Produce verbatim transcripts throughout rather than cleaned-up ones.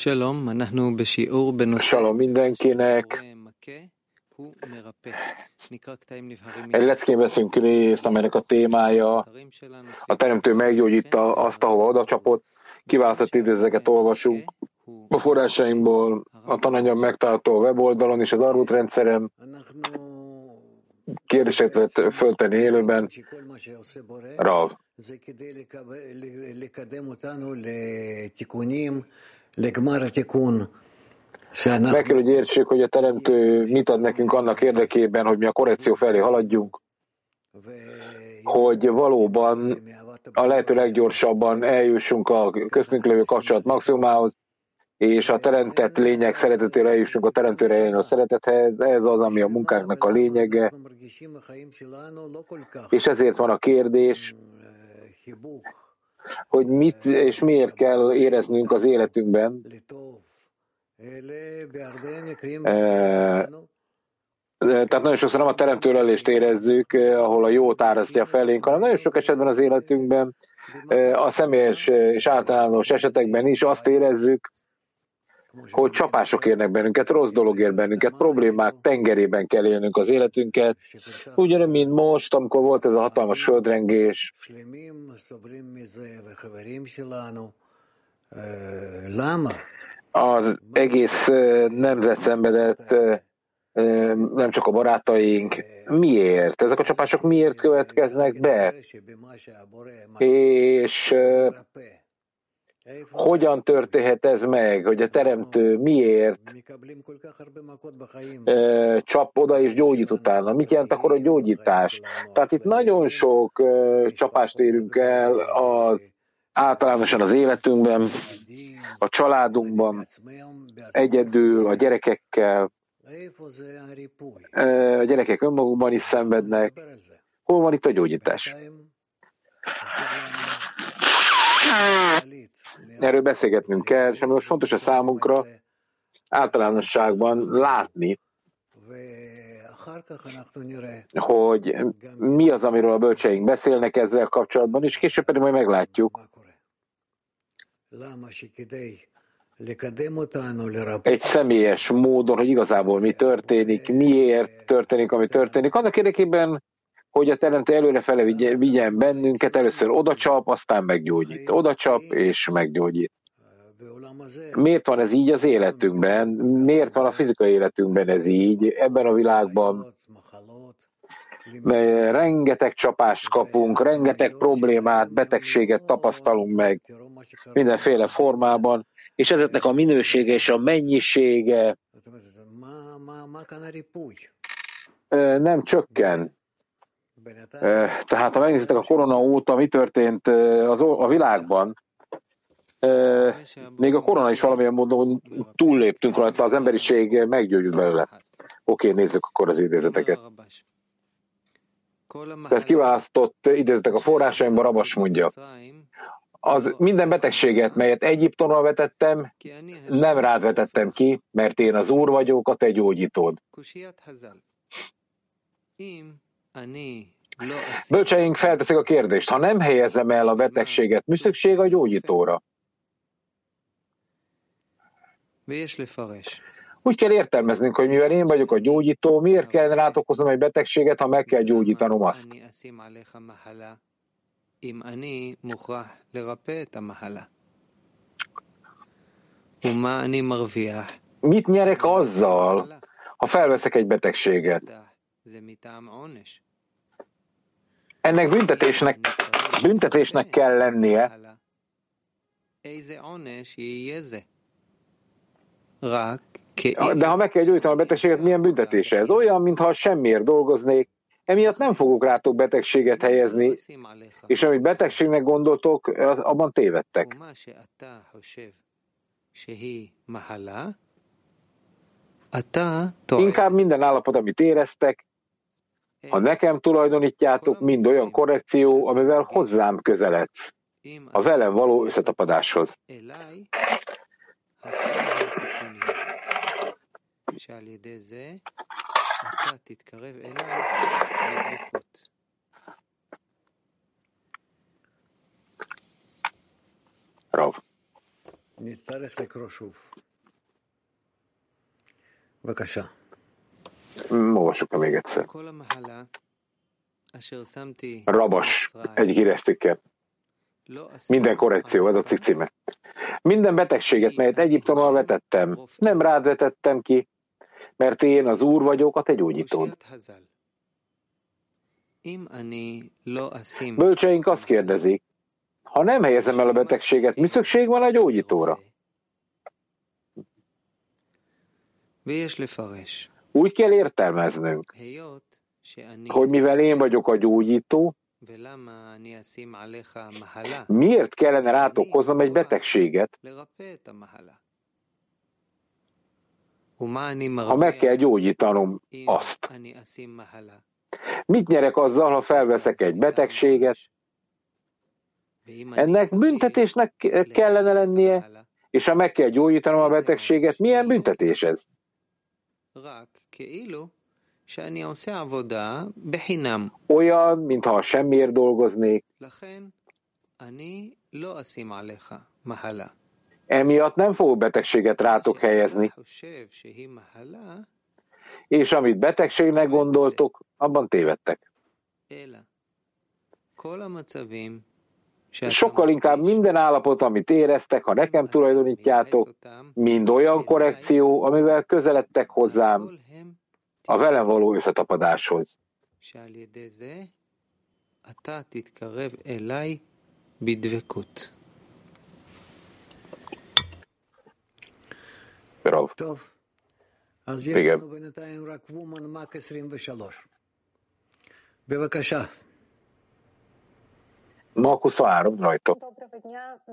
Shalom, mindenkinek! Egy leckén veszünk részt, amelynek a témája a teremtő meggyógyítta azt, ahova odacsapott. Kiválasztott idézeket olvasunk a forrásainkból, a tananyag megtalálható a weboldalon és az arvutrendszeren. Kérdését lehet föltenni élőben. Rav. Meg kell, hogy értsük, hogy a teremtő mit ad nekünk annak érdekében, hogy mi a korrekció felé haladjunk, hogy valóban a lehető leggyorsabban eljussunk a köztünk lévő kapcsolat maximumához, és a teremtett lények szeretetére eljussunk a teremtőre eljön a szeretethez, ez az, ami a munkánknak a lényege. És ezért van a kérdés, hogy mit és miért kell éreznünk az életünkben. Tehát nagyon sokszor nem a teremtőlelést érezzük, ahol a jót árasztja felénk, hanem nagyon sok esetben az életünkben, a személyes és általános esetekben is azt érezzük, hogy csapások érnek bennünket, rossz dolog ér bennünket, problémák tengerében kell élnünk az életünket. Ugyanúgy, mint most, amikor volt ez a hatalmas földrengés, az egész nemzet szenvedett, nem csak a barátaink. Miért? Ezek a csapások miért következnek be? És hogyan történhet ez meg, hogy a teremtő miért csap oda és gyógyít utána? Mit jelent akkor a gyógyítás? Tehát itt nagyon sok csapást érünk el az általánosan az életünkben, a családunkban, egyedül, a gyerekekkel. A gyerekek önmagukban is szenvednek. Hol van itt a gyógyítás? Erről beszélgetnünk kell, és ami most fontos a számunkra általánosságban látni, hogy mi az, amiről a bölcseink beszélnek ezzel kapcsolatban, és később pedig majd meglátjuk. Egy személyes módon, hogy igazából mi történik, miért történik, ami történik. Annak érdekében, hogy a teremtő előrefele vigyen bennünket, először odacsap, aztán meggyógyít. Odacsap és meggyógyít. Miért van ez így az életünkben? Miért van a fizikai életünkben ez így? Ebben a világban rengeteg csapást kapunk, rengeteg problémát, betegséget tapasztalunk meg mindenféle formában, és ezeknek a minősége és a mennyisége nem csökken. Tehát, ha megnézitek a korona óta, mi történt az, a világban, még a korona is valamilyen módon túlléptünk rajta, az emberiség meggyógyult belőle. Oké, nézzük akkor az idézeteket. Tehát kiválasztott idézetek a forrásaimban, Rabash mondja. Az minden betegséget, melyet Egyiptomra vetettem, nem rád vetettem ki, mert én az Úr vagyok, a te gyógyítód. Bölcseink felteszik a kérdést, ha nem helyezem el a betegséget, mi szükség a gyógyítóra? Úgy kell értelmeznünk, hogy mivel én vagyok a gyógyító, miért kell rátokoznom egy betegséget, ha meg kell gyógyítanom azt? Mit nyerek azzal, ha felveszek egy betegséget? Ennek büntetésnek, büntetésnek kell lennie. De ha meg kell gyógyítanom a betegséget, milyen büntetése ez? Olyan, mintha semmiért dolgoznék, emiatt nem fogok rátok betegséget helyezni, és amit betegségnek gondoltok, abban tévedtek. Inkább minden állapot, amit éreztek, ha nekem tulajdonítjátok, mind olyan korrekció, amivel hozzám közeledsz, a velem való összetapadáshoz. Rav. Olvassuk-e még egyszer. Rabash, egy híres cikket. Minden korrekció, ez a cikk címe. Minden betegséget, melyet Egyiptommal vetettem, nem rád vetettem ki, mert én az Úr vagyok, a te gyógyítód. Bölcseink azt kérdezik, ha nem helyezem el a betegséget, mi szükség van a gyógyítóra? Úgy kell értelmeznünk, hogy mivel én vagyok a gyógyító, miért kellene rátok hoznom egy betegséget, ha meg kell gyógyítanom azt? Mit nyerek azzal, ha felveszek egy betegséget? Ennek büntetésnek kellene lennie, és ha meg kell gyógyítanom a betegséget, milyen büntetés ez? Olyan, mintha semmiért dolgoznék. Emiatt nem fogok betegséget rátok helyezni. És amit betegségnek gondoltok, abban tévedtek. Sokkal inkább minden állapot, amit éreztek, ha nekem tulajdonítjátok, mind olyan korrekció, amivel közeledtek hozzám a velem való összetapadáshoz. Rav. Igen. Доброго дня,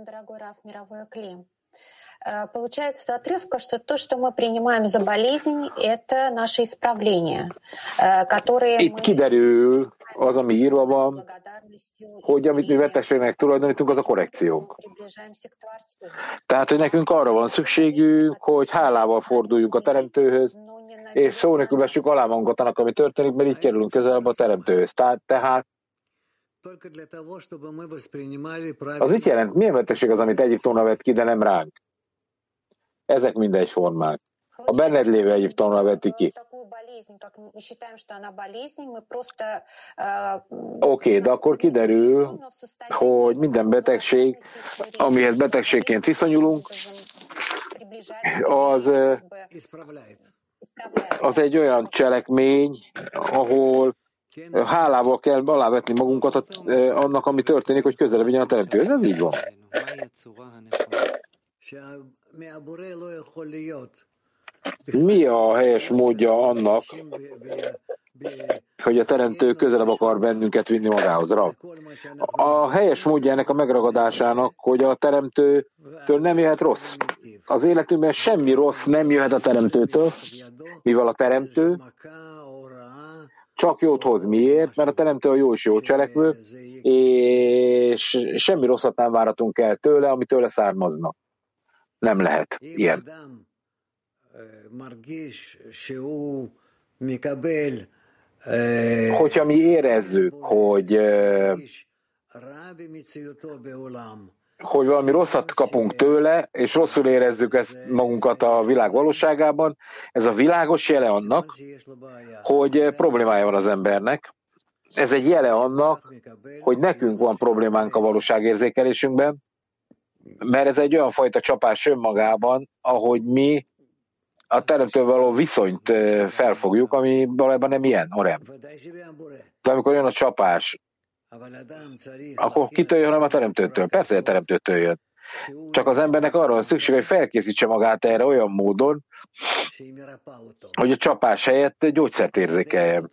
дорогой Раф, мировой Клим. Получается с отрывка, что то, что мы принимаем за болезнь, это наше исправление, которое Itt kiderül az, ami írva van, hogy amit mi betegségnek tulajdonítunk, az a korrekciónk. Tehát, hogy nekünk arra van szükségünk, hogy hálával forduljunk a teremtőhöz, és szó nélkül vessük alá magunkat, ami történik, mert így kerülünk közelebb a teremtőhöz. Tehát, tehát az mit jelent? Milyen betegség az, amit Egyiptomra vett ki, de nem ránk? Ezek mindegy formák. A benned lévő Egyiptomra veti ki. Oké, okay, de akkor kiderül, hogy minden betegség, amihez betegségként viszonyulunk, az, az egy olyan cselekmény, ahol hálával kell alávetni magunkat a, annak, ami történik, hogy közelebb vigyen a teremtőhöz. Ez így van. Mi a helyes módja annak, hogy a teremtő közelebb akar bennünket vinni magához? Rá. A helyes módja ennek a megragadásának, hogy a teremtőtől nem jöhet rossz. Az életünkben semmi rossz nem jöhet a teremtőtől, mivel a teremtő csak jót hoz. Miért? Mert a teremtő a jó és jó cselekvő, és semmi rosszat nem váratunk el tőle, ami tőle származna. Nem lehet ilyen. Hogyha mi érezzük, hogy, hogy valami rosszat kapunk tőle, és rosszul érezzük ezt magunkat a világ valóságában, ez a világos jele annak, hogy problémája van az embernek. Ez egy jele annak, hogy nekünk van problémánk a valóságérzékelésünkben, mert ez egy olyan fajta csapás önmagában, ahogy mi a teremtől való viszonyt felfogjuk, ami valójában nem ilyen, orem. De amikor jön a csapás, akkor kitől jön, hanem a teremtőtől. Persze, a teremtőtől jön. Csak az embernek arra van szükség, hogy felkészítse magát erre olyan módon, hogy a csapás helyett gyógyszert érzékeljen.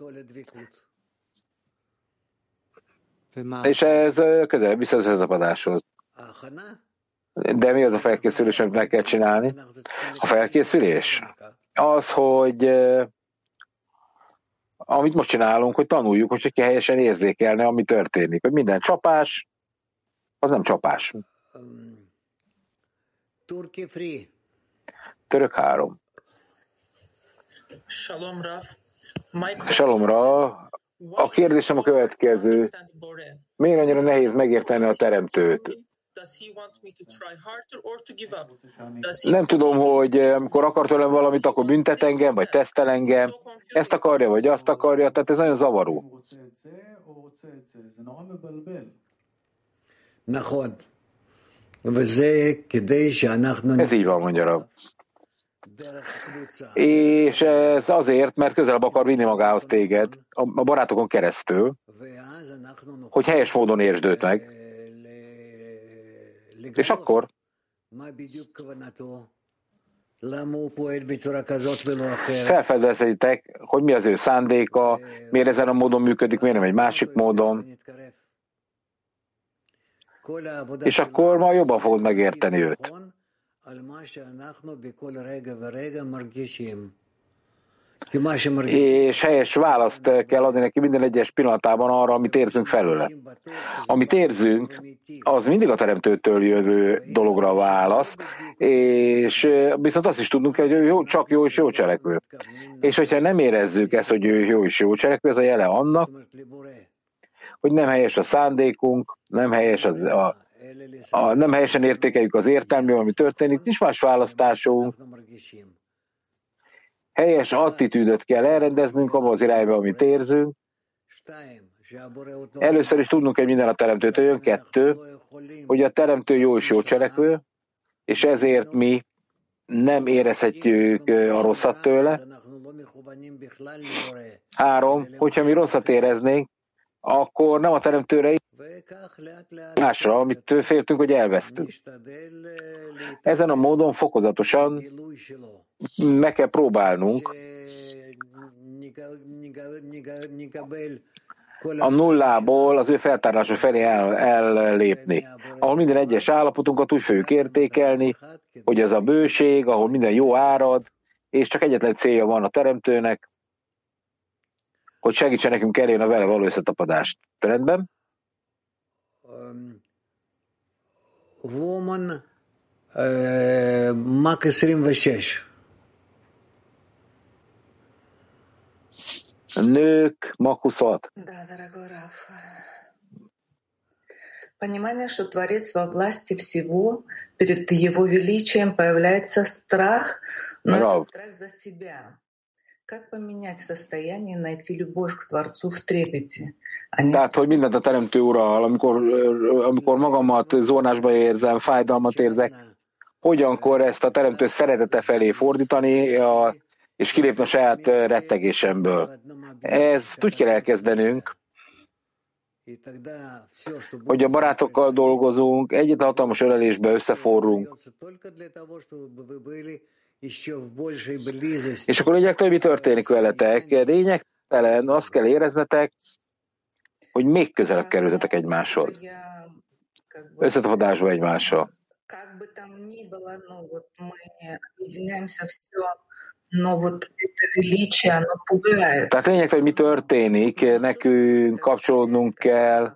És ez közelebb vissza az összezapadáshoz. De mi az a felkészülés, amit meg kell csinálni? A felkészülés az, hogy amit most csinálunk, hogy tanuljuk, hogy kell helyesen érzékelni, ami történik. Hogy minden csapás, az nem csapás. Török három. Salomra. A kérdésem a következő. Miért annyira nehéz megérteni a teremtőt? Nem tudom, hogy amikor akar tőlem valamit, akkor büntet engem, vagy tesztel engem, ezt akarja, vagy azt akarja, tehát ez nagyon zavaró. Ez így van, mondja Rab. És ez azért, mert közelebb akar vinni magához téged, a barátokon keresztül, hogy helyes módon értsd őt meg. És akkor felfedezitek, hogy mi az ő szándéka, miért ezen a módon működik, miért nem egy másik módon. És akkor már jobban fogod megérteni őt. És helyes választ kell adni neki minden egyes pillanatában arra, amit érzünk felőle. Amit érzünk, az mindig a teremtőtől jövő dologra válasz, és viszont azt is tudnunk kell, hogy ő jó, csak jó és jó cselekvő. És hogyha nem érezzük ezt, hogy ő jó és jó cselekvő, ez a jele annak, hogy nem helyes a szándékunk, nem helyes az, a, a, nem helyesen értékeljük az értelmét, ami történik, nincs más választásunk. Helyes attitűdöt kell elrendeznünk abba az irányba, amit érzünk. Először is tudnunk, hogy minden a teremtőtől jön. Kettő, hogy a teremtő jó és jó cselekvő, és ezért mi nem érezhetjük a rosszat tőle. Három, hogyha mi rosszat éreznénk, akkor nem a teremtőre, másra, amit féltünk, hogy elvesztünk. Ezen a módon fokozatosan meg kell próbálnunk a nullából az ő feltárása felé el, ellépni. Ahol minden egyes állapotunkat úgy fogjuk értékelni, hogy ez a bőség, ahol minden jó árad, és csak egyetlen célja van a teremtőnek, hogy segítsen nekünk elérni a vele való összetapadást. Rendben? Woman Mak huszonhat. Nők Mak huszonhat. Да, дорогой Раф. Понимание, что Творец во власти всего, перед Его величием появляется страх, но страх за себя. Как поменять состояние, найти любовь к Творцу в трепете? Tehát, hogy mindent a teremtő ural, amikor, amikor magamat zónásba érzem, fájdalmat érzek, hogyankor ezt a teremtő szeretete felé fordítani, a, és kilépni a saját rettegésemből. Ezt úgy kell elkezdenünk, hogy a barátokkal dolgozunk, egyetlen hatalmas ölelésbe összeforrunk, és akkor lényegtelen, mi történik veletek. Lényegtelen, azt kell éreznetek, hogy még közelebb kerültetek egymáshoz. Összetapadásba egymással. Tehát lényegtelen, hogy mi történik, nekünk kapcsolódnunk kell,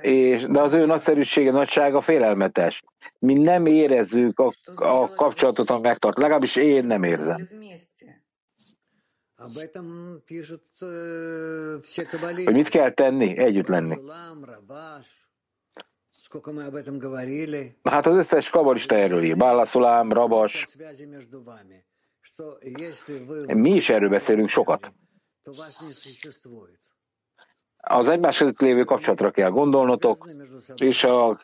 és, de az ő nagyszerűsége, nagysága félelmetes. Mi nem érezzük a, a kapcsolatot, amit megtart. Legalábbis én nem érzem. Hogy mit kell tenni? Együtt lenni. Hát az összes kabbalista erről ír. Bálaszulám, Rabash. Mi is erről beszélünk sokat. Az egymás között lévő kapcsolatra kell gondolnotok, és a,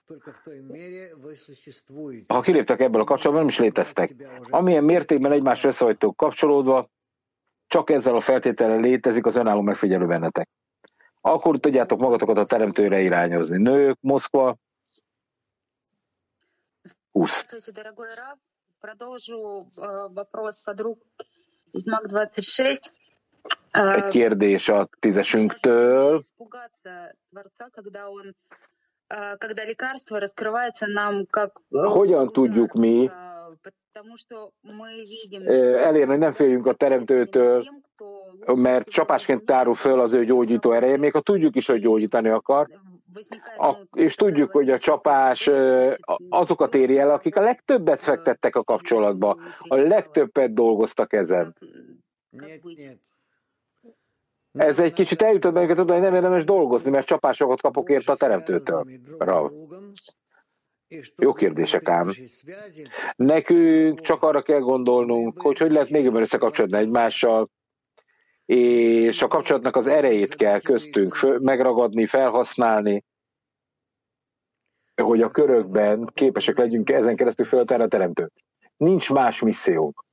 ha kiléptek ebből a kapcsolatban, nem is léteztek. Amilyen mértékben egymásra össze vagytok kapcsolódva, csak ezzel a feltétellel létezik az önálló megfigyelő bennetek. Akkor tudjátok magatokat a teremtőre irányozni. Nők, Moszkva, húsz. Egy kérdés a tízesünktől. Hogyan tudjuk mi elérni, hogy nem féljünk a teremtőtől, mert csapásként tárul föl az ő gyógyító ereje, még ha tudjuk is, hogy gyógyítani akar, és tudjuk, hogy a csapás azokat éri el, akik a legtöbbet fektettek a kapcsolatba, a legtöbbet dolgoztak ezen. Ez egy kicsit eljutott bennünket, hogy nem érdemes dolgozni, mert csapásokat kapok érte a teremtőtől. Rav. Jó kérdések ám. Nekünk csak arra kell gondolnunk, hogy hogy lehet még jobban összekapcsolódni egymással, és a kapcsolatnak az erejét kell köztünk megragadni, felhasználni, hogy a körökben képesek legyünk ezen keresztül föltárni a teremtőt. Nincs más missziónk.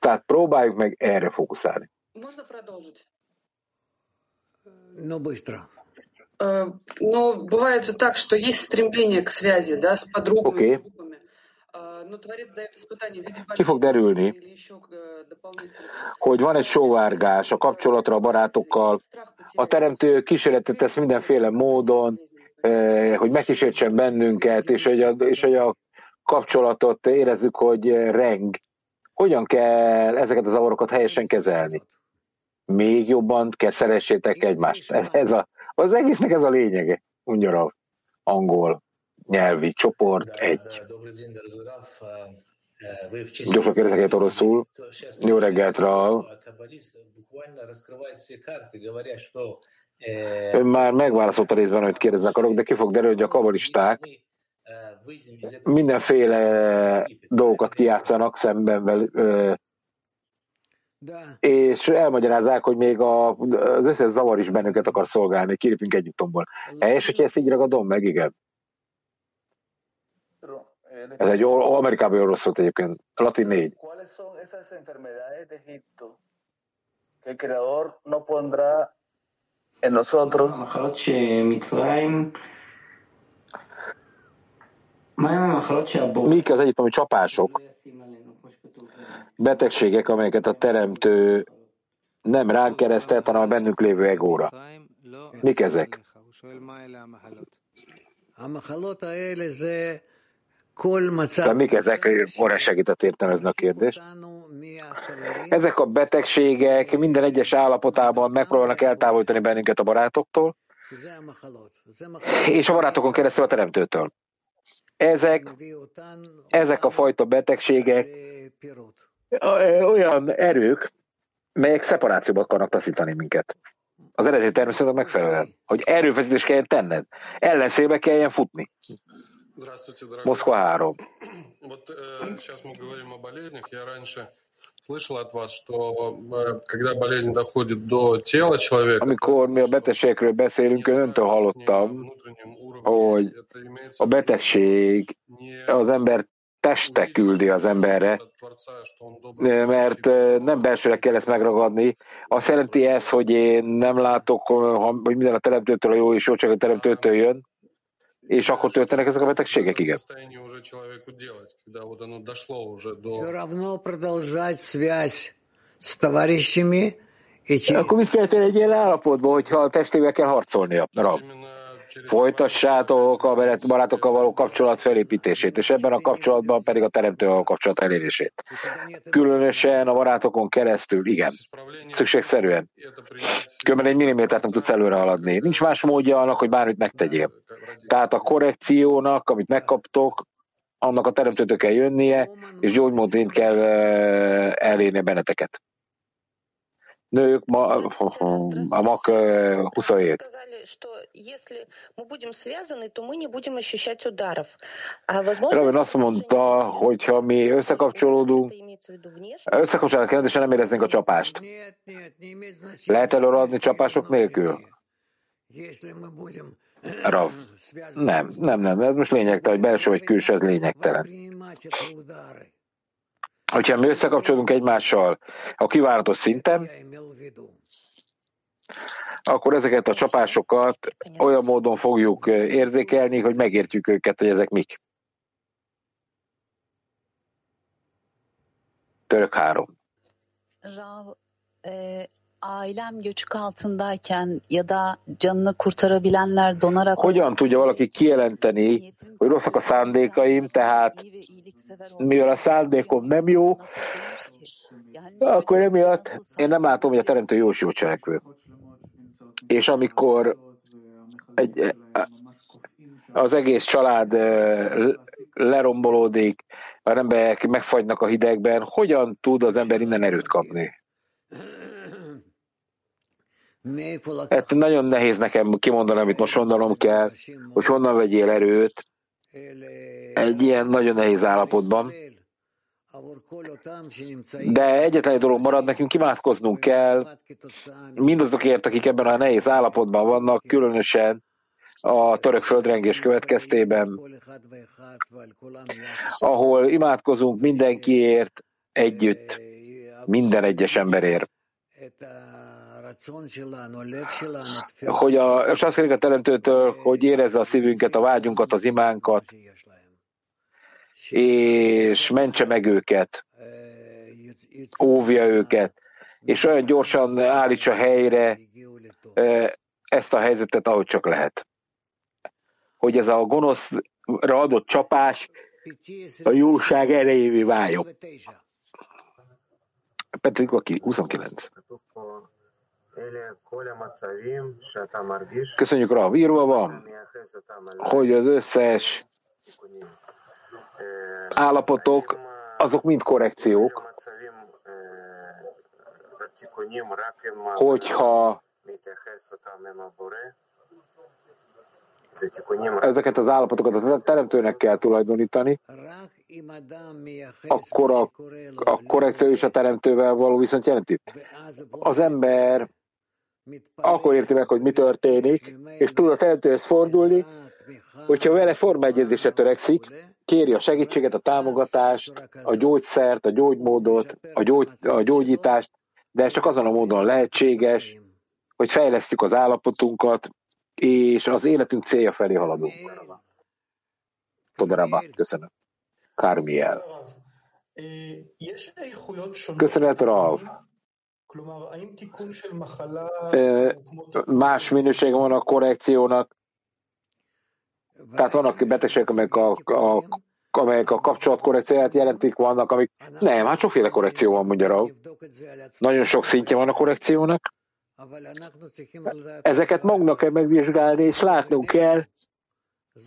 Tehát próbáljuk meg erre fókuszálni. Но бывает же так, что есть стремление к связи, да, с подругами, с подругами. Но Творец дает испытания в виде болезни или еще дополнительные. Hogy van egy sóvárgás a kapcsolatra a barátokkal, a teremtő kísérletet tesz mindenféle módon, hogy megkísértsen bennünket, és hogy a, és hogy a kapcsolatot érezzük, hogy reng. Hogyan kell ezeket a zavarokat helyesen kezelni? Még jobban kell szeressétek egymást. Ez a Az egésznek ez a lényege, Ungyarov, angol nyelvi csoport egy. Gyorsan kérdezek egyet oroszul. Jó reggelt, Rav. Ön már megválaszolta részben, hogy kérdezni akarok, de ki fog derülni, hogy a kabalisták mindenféle dolgokat kijátszanak szemben vel, és elmagyarázzák, hogy még a, az összes zavar is bennünket akar szolgálni, kilépünk egy utomból. És hogyha ezt így ragadom meg, igen. Ez egy Amerikában orosz volt egyébként, latin négy. Mik az egyiptomi csapások, betegségek, amelyeket a teremtő nem ránk keresztelt, hanem a bennünk lévő egóra. Mik ezek? De mik ezek? Orra segített értelmezni a kérdést. Ezek a betegségek minden egyes állapotában megpróbálnak eltávolítani bennünket a barátoktól, és a barátokon keresztül a teremtőtől. Ezek, ezek a fajta betegségek olyan erők, melyek szeparációba akarnak taszítani minket. Az eredeti természetnek megfelelően, hogy erőfeszítést kelljen tenned, ellenszélbe kelljen futni. Moszkva három. Amikor mi a betegségekről beszélünk, öntől hallottam, hogy a betegség az ember teste küldi az emberre, mert nem belsőleg kell ezt megragadni. Azt jelenti ez, hogy én nem látok, hogy minden a teremtőtől a jó, és jó csak a teremtőtől jön, és akkor történnek ezek a betegségek, igen. Akkor mit feltél egy ilyen állapotban, hogyha a testével kell harcolnia? Rab. Folytassátok a barátokkal való kapcsolat felépítését, és ebben a kapcsolatban pedig a teremtővel való kapcsolat elérését. Különösen a barátokon keresztül, igen, szükségszerűen. Különben egy millimétert nem tudsz előre haladni. Nincs más módja annak, hogy bármit megtegyél. Tehát a korrekciónak, amit megkaptok, annak a teremtőtől kell jönnie, és gyógymódként kell elérni benneteket. Nők, ma, a mak huszonhét. Rabin azt mondta, hogy ha mi összekapcsolódunk, összekapcsolódunk kell, és nem éreznénk a csapást. Lehet előadni csapások nélkül? Rav. Nem, nem, nem. Ez most lényegtelen, hogy belső vagy külső, ez lényegtelen. Hogyha mi összekapcsolódunk egymással a kívánatos szinten, akkor ezeket a csapásokat olyan módon fogjuk érzékelni, hogy megértjük őket, hogy ezek mik. Török három. Rav, ailem göçük altındayken ya da canını kurtarabilenler donarak... Hogyan tudja valaki kijelenteni, hogy rosszak a szándékaim, tehát mivel a szándékom nem jó, akkor emiatt én nem látom, hogy a teremtő jó és jó cselekvő. És amikor egy, az egész család lerombolódik, az emberek megfagynak a hidegben, hogyan tud az ember innen erőt kapni? Ezt nagyon nehéz nekem kimondani, amit most mondanom kell, hogy honnan vegyél erőt egy ilyen nagyon nehéz állapotban. De egyetlen egy dolog marad, nekünk imádkoznunk kell mindazokért, akik ebben a nehéz állapotban vannak, különösen a török földrengés következtében, ahol imádkozunk mindenkiért együtt, minden egyes emberért. Hogy a, és azt kérjük a Teremtőtől, hogy érezze a szívünket, a vágyunkat, az imánkat, és mentse meg őket, óvja őket, és olyan gyorsan állítsa helyre ezt a helyzetet, ahogy csak lehet. Hogy ez a gonoszra adott csapás a jóság erejévé váljon. Petrik, aki huszonkilenc. Köszönjük rá, írva van, hogy az összes állapotok, azok mind korrekciók, hogyha ezeket az állapotokat a Teremtőnek kell tulajdonítani, akkor a, a korrekció is a Teremtővel való viszont jelenti. Az ember akkor érti meg, hogy mi történik, és tud a Teremtőhez fordulni, hogyha vele formaegyezésre törekszik, kéri a segítséget, a támogatást, a gyógyszert, a gyógymódot, a, gyógy, a gyógyítást, de ez csak azon a módon lehetséges, hogy fejlesztjük az állapotunkat, és az életünk célja felé haladunk. Todarabá, köszönöm. Kármiel. Köszönet, Rav. Más minőség van a korrekciónak. Tehát vannak betegségek, amelyek a, a, amelyek a kapcsolat korrekcióját jelentik, vannak, amik... Nem, hát sokféle korrekció van, mondja Rav. Nagyon sok szintje van a korrekciónak. Ezeket magunknak kell megvizsgálni, és látnunk kell,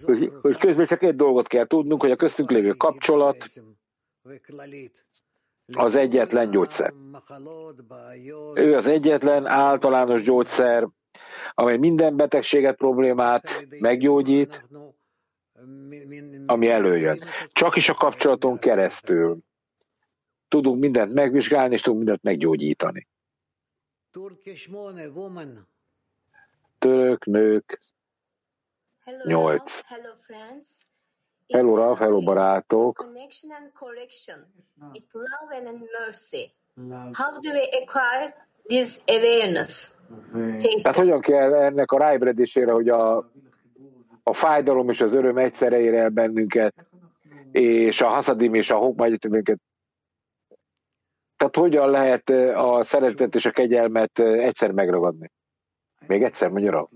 hogy, hogy közben csak egy dolgot kell tudnunk, hogy a köztünk lévő kapcsolat az egyetlen gyógyszer. Ő az egyetlen általános gyógyszer, amely minden betegséget, problémát meggyógyít, ami előjön. Csak is a kapcsolaton keresztül tudunk mindent megvizsgálni, és tudunk mindent meggyógyítani. Török nők, nyolc. Hello, Rav, hello, barátok. Connection and correction with love and mercy. How do we acquire this awareness? Tehát hogyan kell ennek a ráébredésére, hogy a, a fájdalom és az öröm egyszerre ér el bennünket, és a haszadim és a hokma egyetemünket. Tehát hogyan lehet a szeretet és a kegyelmet egyszer megragadni? Még egyszer, mondja.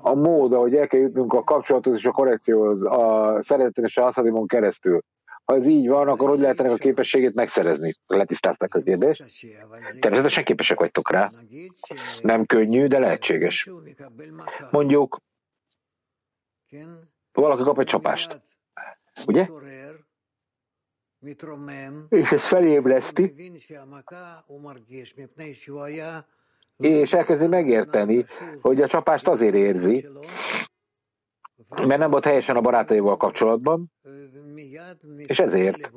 A mód, ahogy el kell jutnunk a kapcsolathoz és a korrekcióhoz, a szeretet és a haszadimon keresztül. Ha ez így van, akkor hogy lehet ennek a képességét megszerezni? Letisztázták a kérdést. Természetesen képesek vagytok rá. Nem könnyű, de lehetséges. Mondjuk, valaki kap egy csapást. Ugye? És ez felébreszti, és elkezdi megérteni, hogy a csapást azért érzi, mert nem volt helyesen a barátaival kapcsolatban, és ezért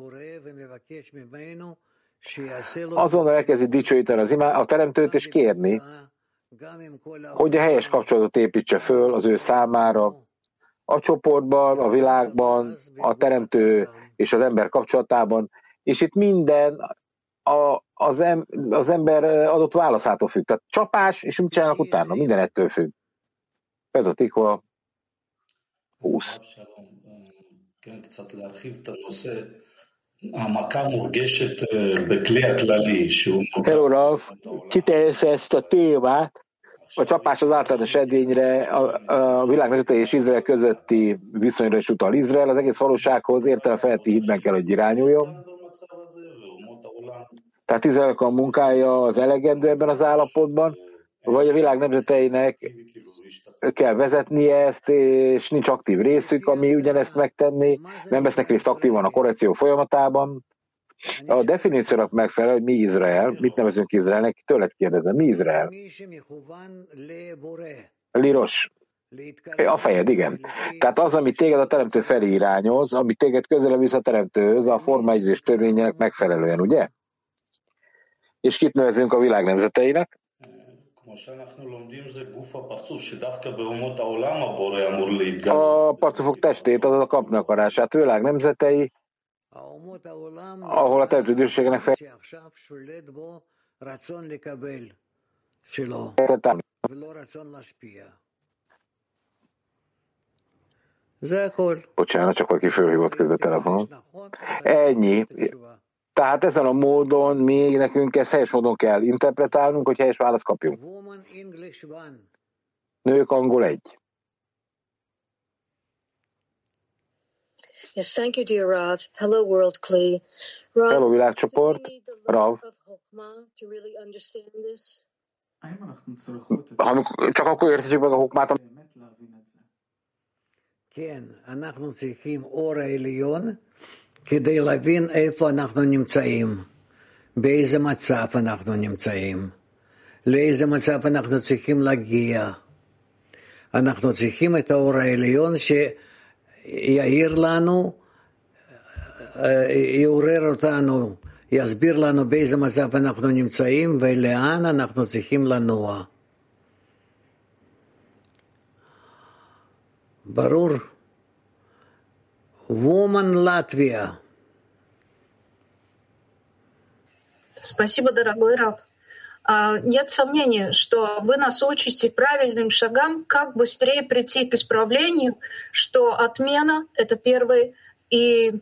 azonnal elkezdi dicsőíteni az imá- a teremtőt, és kérni, hogy a helyes kapcsolatot építse föl az ő számára, a csoportban, a világban, a teremtő és az ember kapcsolatában, és itt minden a, az, em, az ember adott válaszától függ. Tehát csapás, és mit csinálnak utána? Minden ettől függ. Ez a tikva húsz. Hello, Rav, kiterjesz ezt a témát, a csapás az általános edényre, a, a világ vezetői és Izrael közötti viszonyra is utal. Izrael az egész valósághoz értelemfeletti hitben kell, hogy irányuljon. Tehát Izraelnek a munkája az elegendő ebben az állapotban, vagy a világ nemzeteinek kell vezetni ezt, és nincs aktív részük, ami ugyanezt megtenni, nem vesznek részt aktívan a korrekció folyamatában, A definíciónak megfelelő, mi Izrael, mit nevezünk Izraelnek, tőled kérdezem, mi Izrael? Liros. A fejed, igen. Tehát az, ami téged a teremtő felé irányoz, ami téged közelebb visz a teremtőhöz, a forma egyrés törvényének megfelelően, ugye? És kit nevezünk a világ nemzeteinek? A parcufok testét, azaz a kapni akarását, világ nemzetei, ahol a teremtő dicsőségének fel... Bocsánat, csak aki fölhívott közben telefonon. Ennyi. Tehát ezen a módon mi nekünk ezt helyes módon kell interpretálnunk, hogy helyes választ kapjunk. Nők angol egy. Yes, thank you, dear Rav. Hello, world clay. Rav, hello, világcsoport. Rav. Amikor, csak akkor értjük meg a hokmát, amit... כן, אנחנו צריכים אור העליון כדי להבין איפה אנחנו נמצאים, באיזה מצב אנחנו נמצאים, לאיזה מצב אנחנו צריכים להגיע. אנחנו צריכים את האור העליון שיעיר לנו, יעורר אותנו, יסביר לנו באיזה מצב אנחנו נמצאים ולאן אנחנו צריכים לנוע. Barur, woman Latvia. Спасибо, дорогой Рав. Нет сомнений, что вы нас учите правильным шагам, как быстрее прийти к исправлению, что отмена — это первый, и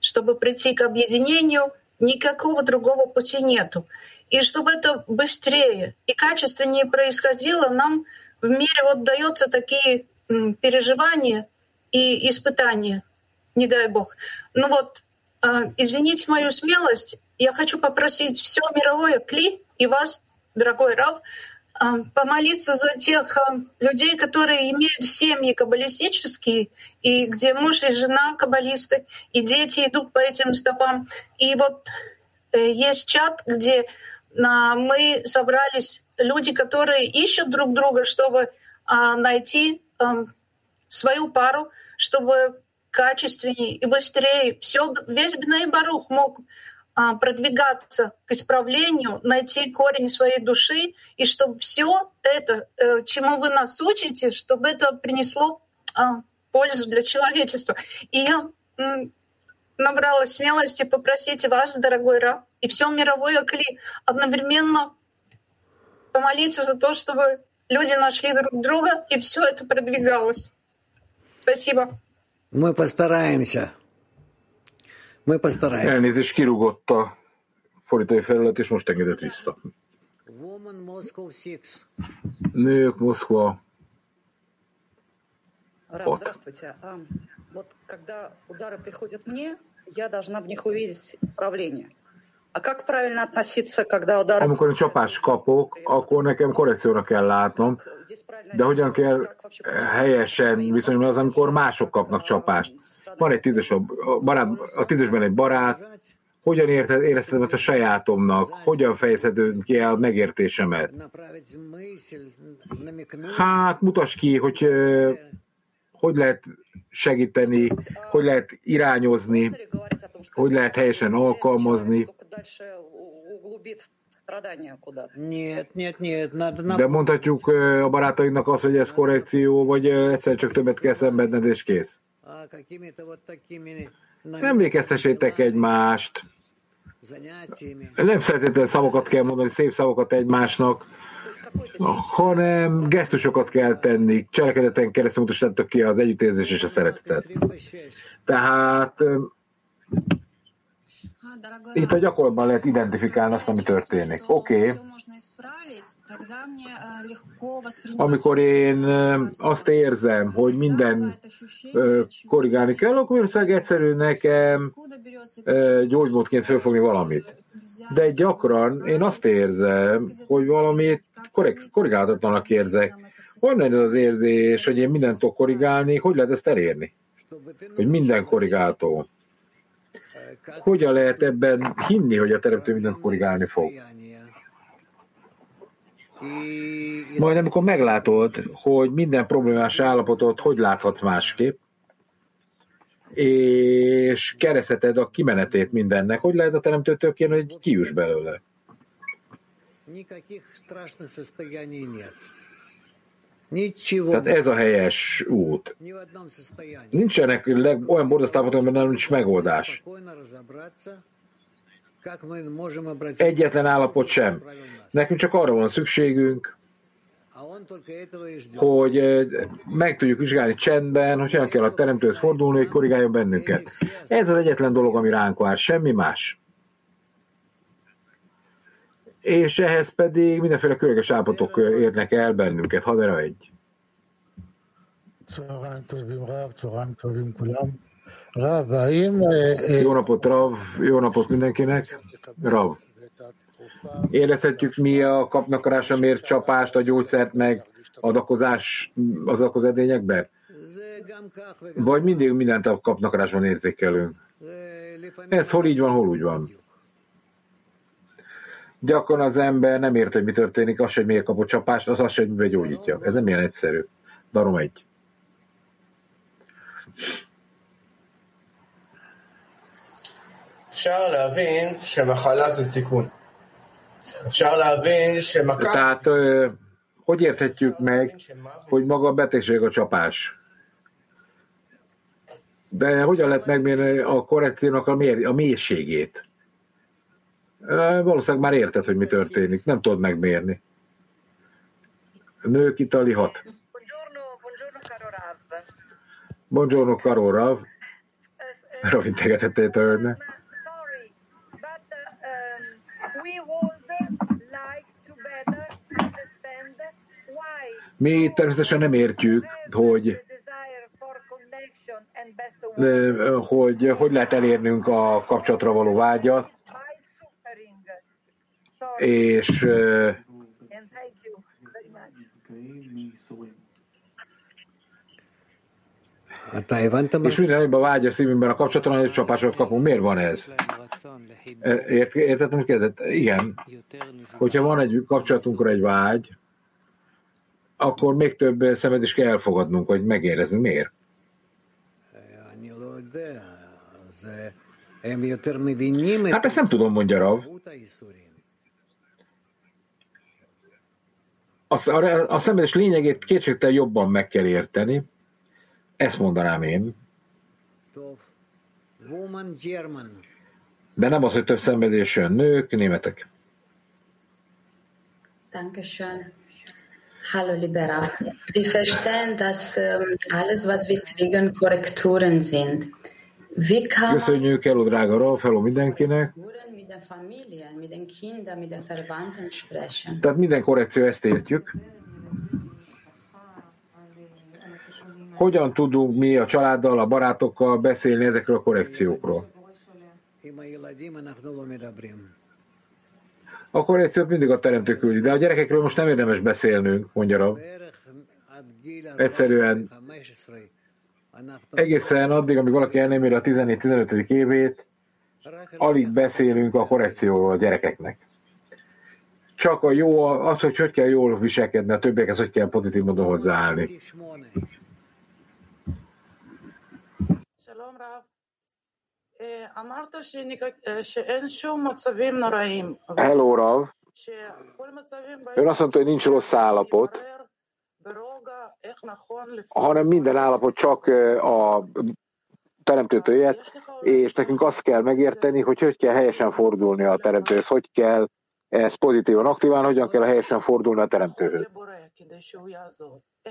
чтобы прийти к объединению, никакого другого пути нету. И чтобы это быстрее и качественнее происходило, нам в мире вот даются такие... переживания и испытания, не дай Бог. Ну вот, извините мою смелость, я хочу попросить все мировое Кли и вас, дорогой Рав, помолиться за тех людей, которые имеют семьи каббалистические, и где муж и жена каббалисты, и дети идут по этим стопам. И вот есть чат, где мы собрались люди, которые ищут друг друга, чтобы найти свою пару, чтобы качественнее и быстрее все, весь Бней Барух мог продвигаться к исправлению, найти корень своей души, и чтобы все это, чему вы нас учите, чтобы это принесло пользу для человечества. И я набрала смелости попросить вас, дорогой Рав, и все мировое Кли одновременно помолиться за то, чтобы люди нашли друг друга, и все это продвигалось. Спасибо. Мы постараемся. Мы постараемся. Elnézést, kirúgott a fordítói felület, és most engedett vissza. Woman Moscow six. Nők Moszkva. Рав, здравствуйте. Вот когда удары приходят мне, я должна в них увидеть исправление. A kak правильно относиться, когда удар... Amikor csapást kapok, akkor nekem korrekcióra kell látnom, de hogyan kell helyesen viszonyulni az, amikor mások kapnak csapást. Van egy tízös, a tízösben egy barát, hogyan éreztem ezt a sajátomnak, hogyan fejezhetem ki a megértésemet. Hát, mutasd ki, hogy hogy lehet segíteni, hogy lehet irányozni, hogy lehet helyesen alkalmazni. De mondhatjuk a barátainknak azt, hogy ez korrekció, vagy egyszer csak többet kell szenvedned, és kész. Emlékeztessétek egymást. Nem feltétlenül szavakat kell mondani, szép szavakat egymásnak, hanem gesztusokat kell tenni, cselekedeten keresztül mutassátok ki az együttérzés és a szeretetet. Tehát itt a gyakorlatban lehet identifikálni azt, ami történik. Oké. Okay. Amikor én azt érzem, hogy minden korrigálni kell, akkor viszont egyszerű nekem gyógymódként fölfogni valamit. De gyakran én azt érzem, hogy valamit korrigálhatatlanak érzek. Onnan az érzés, hogy én mindent tudok korrigálni, hogy lehet ezt elérni? Hogy minden korrigálható. Hogyan lehet ebben hinni, hogy a teremtő mindent korrigálni fog? Majd amikor meglátod, hogy minden problémás állapotot hogy láthatsz másképp, és keresheted a kimenetét mindennek, hogy lehet a teremtőtől kérni, hogy kijuss belőle? Tehát ez a helyes út. Nincsenek olyan borzasztállapotok, amiben nincs megoldás. Egyetlen állapot sem. Nekünk csak arra van szükségünk, hogy meg tudjuk vizsgálni csendben, hogy hogyan kell a teremtőhöz fordulni, hogy korrigáljon bennünket. Ez az egyetlen dolog, ami ránk vár, semmi más. És ehhez pedig mindenféle különleges állapotok érnek el bennünket. Hadera egy. Jó napot, Rav! Jó napot mindenkinek! Rav! Érezhetjük, mi a kapnakarása, miért csapást, a gyógyszert, meg adakozás az adakozedényekben? Vagy mindig mindent a kapnakarásban érzékelünk? Ez hol így van, hol úgy van. Gyakran az ember nem ért, hogy mi történik, az, hogy miért kapott csapást, az, az, hogy mivel gyógyítja. Ez nem ilyen egyszerű. Darom egy. Tehát, hogy érthetjük meg, hogy maga a betegség a csapás? De hogyan lehet megmérni a korrekciónak a, mér, a mélységét? Valószínűleg már érted, hogy mi történik. Nem tudod megmérni. Nők itali hat. Buongiorno, caro Rav. Rav integetette itt a hölgynek. Mi természetesen nem értjük, hogy hogy, hogy lehet elérnünk a kapcsolatra való vágyat, és és mindenben a vágy a szívünkben a kapcsolatra, hogy csapásokat kapunk. Miért van ez? Ért, értettem, kérdezett? Igen. Hogyha van egy kapcsolatunkra egy vágy, akkor még több szemed is kell elfogadnunk, hogy megéreznünk. Miért? Hát ezt nem tudom, mondja Rav. A, a, a szenvedés lényegét kétségtelen jobban meg kell érteni. Ezt mondanám én. De nem az, hogy több szenvedés jön. Nők, németek. Dankeschön. Hallo, lieber Rav. Wir verstehen, dass ähm, alles, was wir kriegen, Korrekturen sind. Wie kann Köszönjük el, drága Rav, hello mindenkinek. Mit der Familie, mit den Kindern, mit den Verwandten sprechen. Tehát minden korrekció, ezt értjük. Hogyan tudunk mi a családdal, a barátokkal beszélni ezekről a korrekciókról? A korrekciót mindig a teremtő küldi. De a gyerekekről most nem érdemes beszélnünk, mondja Rav. Egyszerűen egészen addig, amíg valaki el nem ér a tizennégy-tizenöt évét, alig beszélünk a korrekcióról a gyerekeknek. Csak a jó, az, hogy hogy kell jól viselkedni, a többiekhez hogy kell pozitív módon hozzáállni. Shalom, Rav. Hello, Rav. Ön azt mondta, hogy nincs rossz állapot, hanem minden állapot csak a teremtőtől jött, és nekünk azt kell megérteni, hogy hogy kell helyesen fordulni a teremtőhöz, hogy kell ezt pozitívan aktiválni, hogyan kell helyesen fordulni a teremtőhöz.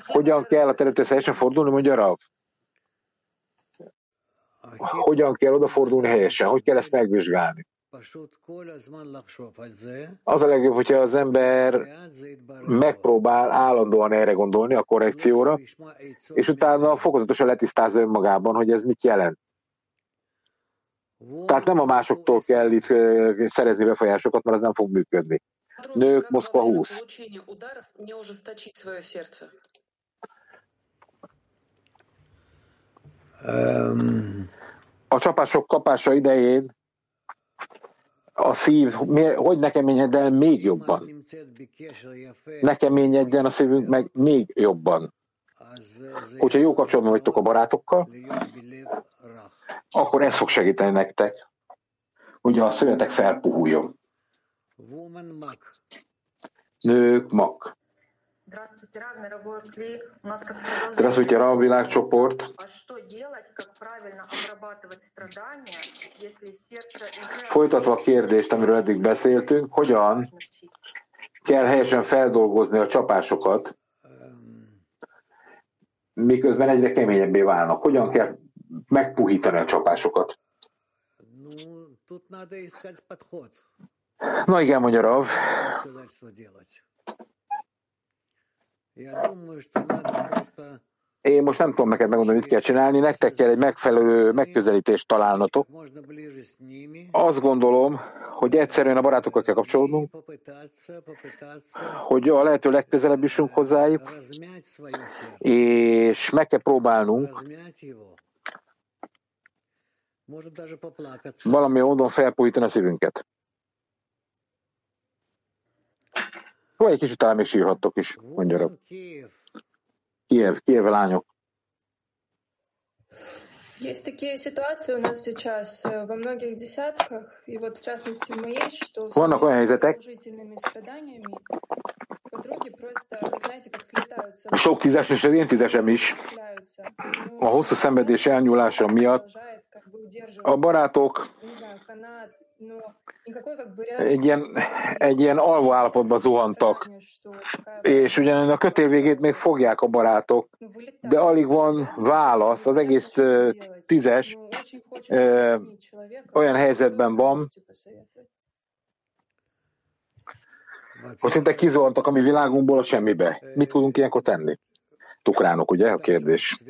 Hogyan kell a teremtőhöz helyesen fordulni, mondja Rav? Hogyan kell odafordulni helyesen, hogy kell ezt megvizsgálni. Az a legjobb, hogyha az ember megpróbál állandóan erre gondolni, a korrekcióra, és utána fokozatosan letisztázza önmagában, hogy ez mit jelent. Tehát nem a másoktól kell itt szerezni befolyásokat, mert az nem fog működni. Nők, Moszkva húsz. a csapások kapása idején a szív, hogy ne keményedjen el még jobban. Ne keményedjen a szívünk meg még jobban. Hogyha jó kapcsolatban vagytok a barátokkal, akkor ez fog segíteni nektek, hogy a szövetek felpuhuljon. Nők, mak. Здравствуйте, Рав, világcsoport. Folytatva a kérdést, amiről eddig beszéltünk, hogyan kell helyesen feldolgozni a csapásokat, miközben egyre keményebbé válnak. Hogyan kell megpuhítani a csapásokat? Na igen, mondja Rav. Én most nem tudom neked megmondani, mit kell csinálni. Nektek kell egy megfelelő megközelítést találnatok. Azt gondolom, hogy egyszerűen a barátokkal kell kapcsolódnunk, hogy a lehető legközelebb jussunk hozzájuk, és meg kell próbálnunk valami módon felpuhítani a szívünket. Vagy egy kicsit talán még sírhattok is, mondja Rab. Kiev, Kiev lányok. Есть такие ситуации у нас сейчас во многих десятках, и вот в частности в моей, что с положительными страданиями подруги просто, знаете, как слетаются. Sok tízes és az én tízesem is a hosszú szenvedés elnyúlása miatt a barátok egy ilyen, egy ilyen alvó állapotba zuhantak, és ugyanúgy a kötél végét még fogják a barátok, de alig van válasz, az egész tízes eh, olyan helyzetben van, hogy szinte kizortak a mi világunkból a semmibe. Mit tudunk ilyenkor tenni? Tukránok, ugye, a kérdés.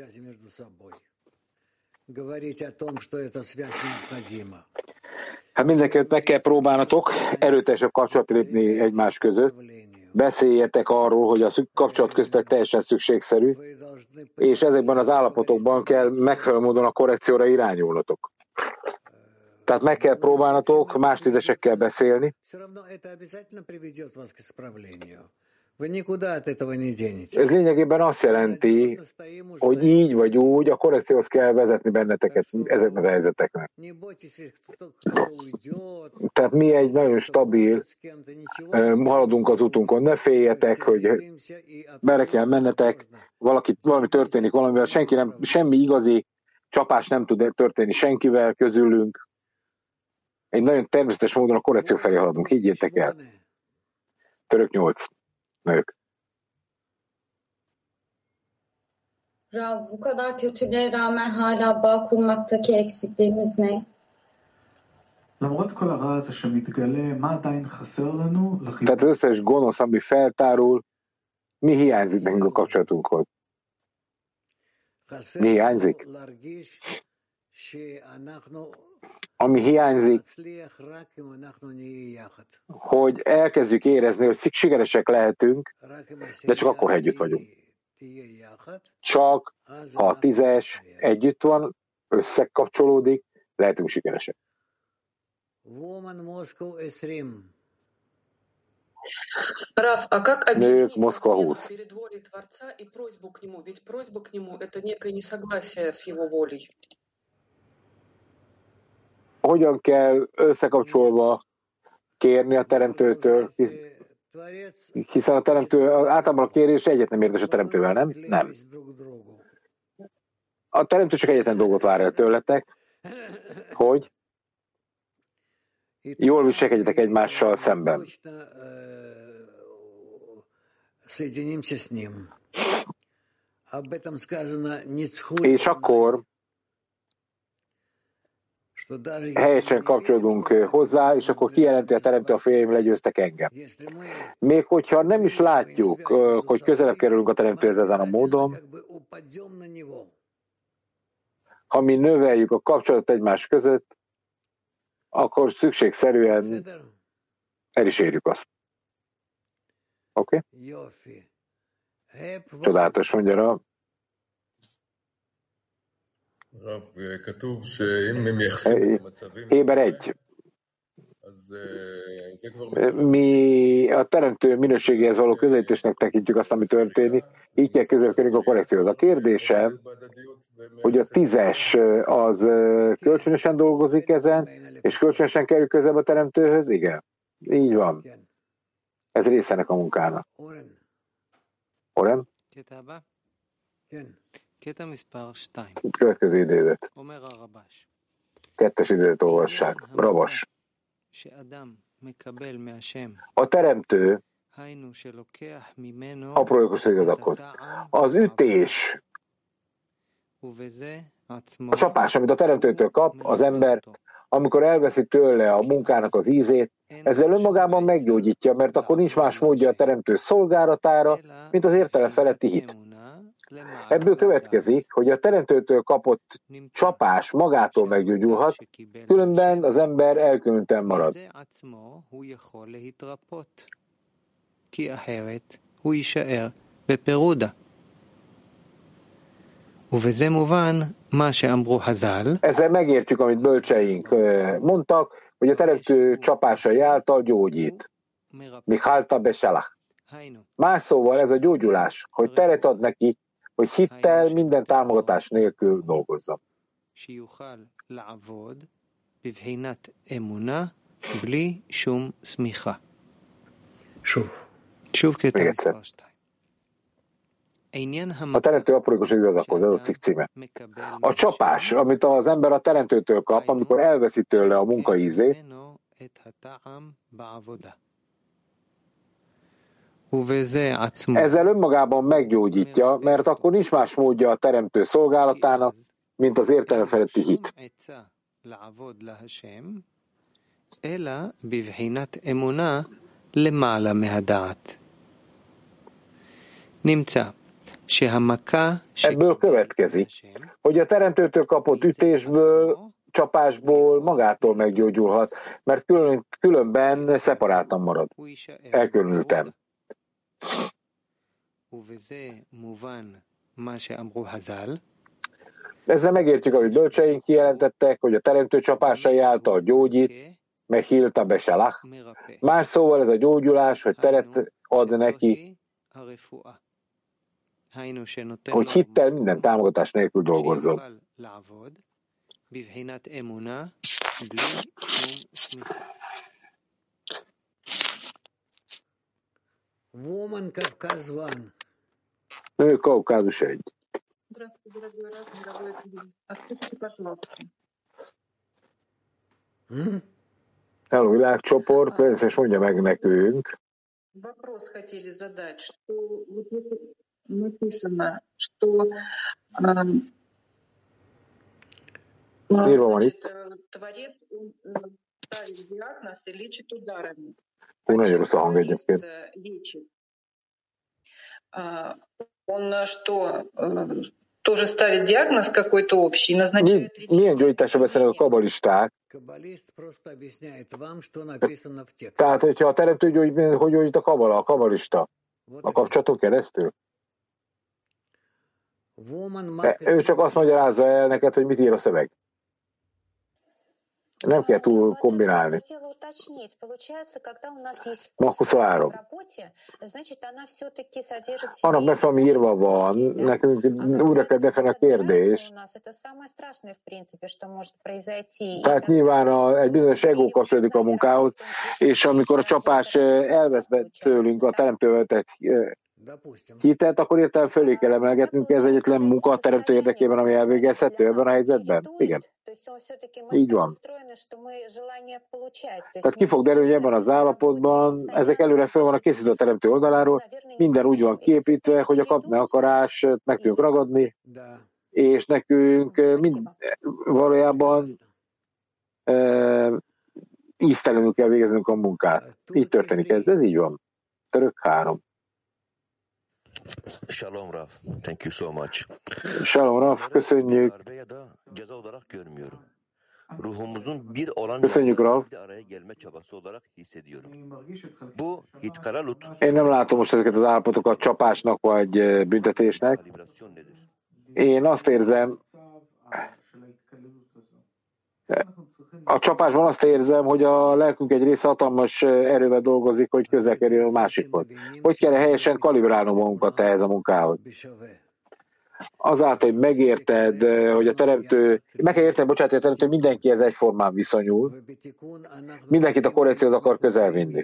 Hát mindenkit meg kell próbálnatok erőteljesebb kapcsolat lépni egymás között. Beszéljetek arról, hogy a kapcsolat köztek teljesen szükségszerű, és ezekben az állapotokban kell megfelelő módon a korrekcióra irányulnotok. Tehát meg kell próbálnatok más tízesekkel beszélni. Ez lényegében azt jelenti, hogy így vagy úgy a korrekcióhoz kell vezetni benneteket ezeknek a helyzeteknek. Tehát mi egy nagyon stabil, haladunk az utunkon, ne féljetek, hogy merre kell mennetek, valaki, valami történik valamivel, senki nem, semmi igazi csapás nem tud történni senkivel közülünk. Egy nagyon természetes módon a korrekció felé haladunk, higgyétek el. Török nyolc. Nők. Rav, bu kadar kötülüğe rağmen hala bağ kurmaktaki eksikliğimiz ne? Tehát az összes gonosz, ami feltárul, mi hiányzik nekünk a kapcsolatunkhoz? Mi hiányzik? Ami hiányzik, hogy elkezdjük érezni, hogy szükségesek lehetünk, de csak akkor, ha együtt vagyunk. Csak ha a tízes együtt van, összekapcsolódik, lehetünk sikeresek. Рав, а как объединить в дворе Творца и просьбу к Нему? Ведь просьба к Нему — это некое несогласие с Его волей. Hogyan kell összekapcsolva kérni a teremtőtől, hiszen a teremtő, általában a kérés egyet nem érdes a teremtővel, nem? Nem. A teremtő csak egyetlen dolgot várja tőletek, hogy jól viselkedjetek egymással szemben. És akkor helyesen kapcsolódunk hozzá, és akkor kijelenti a teremtő, a féljeim, legyőztek engem. Még hogyha nem is látjuk, hogy közelebb kerülünk a teremtőhez ezen a módon, ha mi növeljük a kapcsolatot egymás között, akkor szükségszerűen el is érjük azt. Oké? Okay? Csodálatos, mondja rá. Ébredj. Mi a teremtő minőségéhez való közelítésnek tekintjük azt, ami történik, így kell közelkedni a korrekcióhoz. A kérdésem, hogy a tízes az kölcsönösen dolgozik ezen, és kölcsönösen kerül közelebb a teremtőhöz? Igen, így van. Ez része ennek a munkának. Oren? Következő idézet. Kettes idézet olvassák. Rabash. A teremtő aprólékos igazakhoz. Az ütés, a csapás, amit a teremtőtől kap az ember, amikor elveszi tőle a munkának az ízét, ezzel önmagában meggyógyítja, mert akkor nincs más módja a teremtő szolgálatára, mint az értelem feletti hit. Ebből következik, hogy a teremtőtől kapott csapás magától meggyógyulhat, különben az ember elkülönten marad. Ezzel megértjük, amit bölcseink mondtak, hogy a teremtő csapásai által gyógyít. Michálta beselach. Más szóval ez a gyógyulás, hogy teret ad neki, hogy hittel minden támogatás nélkül dolgozzam. A teremtő aprólékos igazakhoz, ez a cikk címe. A csapás, amit az ember a teremtőtől kap, amikor elveszi tőle a munka ízét, ezzel önmagában meggyógyítja, mert akkor nincs más módja a teremtő szolgálatának, mint az értelem feletti hit. Ebből következik, hogy a teremtőtől kapott ütésből, csapásból magától meggyógyulhat, mert külön, különben szeparáltan marad. Elkülönültem. Ezzel megértjük, amit bölcseink kijelentettek, hogy a teremtő csapásai által gyógyít, mehilta beselach. Más szóval ez a gyógyulás, hogy teret ad neki, hogy hittel minden támogatás nélkül dolgozzon. Woman Caucasus One. Ну и Кавказу один. Здравствуйте, дорогой Раб, дорогой Рабин. А скажите, пожалуйста. Hello, világcsoport, ah. És mondja meg nekünk. Вопрос хотели задать, что вот написано, что um, значит, творец он ставит диагноз и лечит ударами. Hú, nagyon rossz a hang egyébként. Milyen gyógyításra beszélnek a kabalisták? Tehát, hogyha a teremtő gyógyít, hogy gyógyít a kabala, a kabalista? A kapcsolaton keresztül? De ő csak azt magyarázza el neked, hogy mit ír a szöveg. Nem kell túl kombinálni. Makuszvárom. Annak befe, ami írva van, nekünk újra kell befen a kérdés. Tehát nyilván a, egy bizonyos egó kapcsolódik a munkához, és amikor a csapás elvesz tőlünk a teremtővetett hitet, akkor értelem fölé kell emelgetnünk, ez egyetlen munka a teremtő érdekében, ami elvégezhető ebben a helyzetben. Igen. Így van. Tehát ki fog derülni ebben az állapotban, ezek előre föl van a készítő a teremtő oldaláról, minden úgy van képítve, hogy a kapni akarás meg tudjuk ragadni, és nekünk mind, valójában e, íztelenül kell végeznünk a munkát. Így történik ez, ez így van. Török három. Shalom Rav, thank you so much. Shalom Rav, köszönjük. Köszönjük Rav. Én nem látom most ezeket az állapotokat csapásnak vagy büntetésnek. Én azt érzem, A csapásban azt érzem, hogy a lelkünk egy része hatalmas erővel dolgozik, hogy közel kerül a másikhoz. Hogy kell helyesen kalibrálnunk magunkat ehhez a munkához? Azáltal, hogy megérted, hogy a teremtő, meg kell érteni, bocsánat, hogy a teremtő mindenkihez egyformán viszonyul, mindenkit a korrekcióhoz akar közel vinni.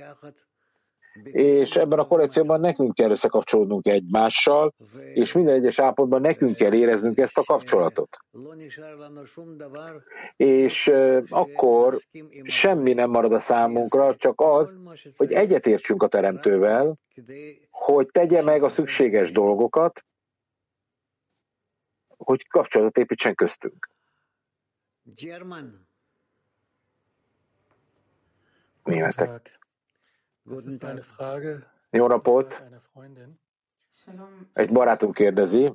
És ebben a korrekcióban nekünk kell összekapcsolódnunk egymással, és minden egyes állapotban nekünk kell éreznünk ezt a kapcsolatot. És akkor semmi nem marad a számunkra, csak az, hogy egyetértsünk a teremtővel, hogy tegye meg a szükséges dolgokat, hogy kapcsolatot építsen köztünk. Németek. Jó napot! Egy barátunk kérdezi.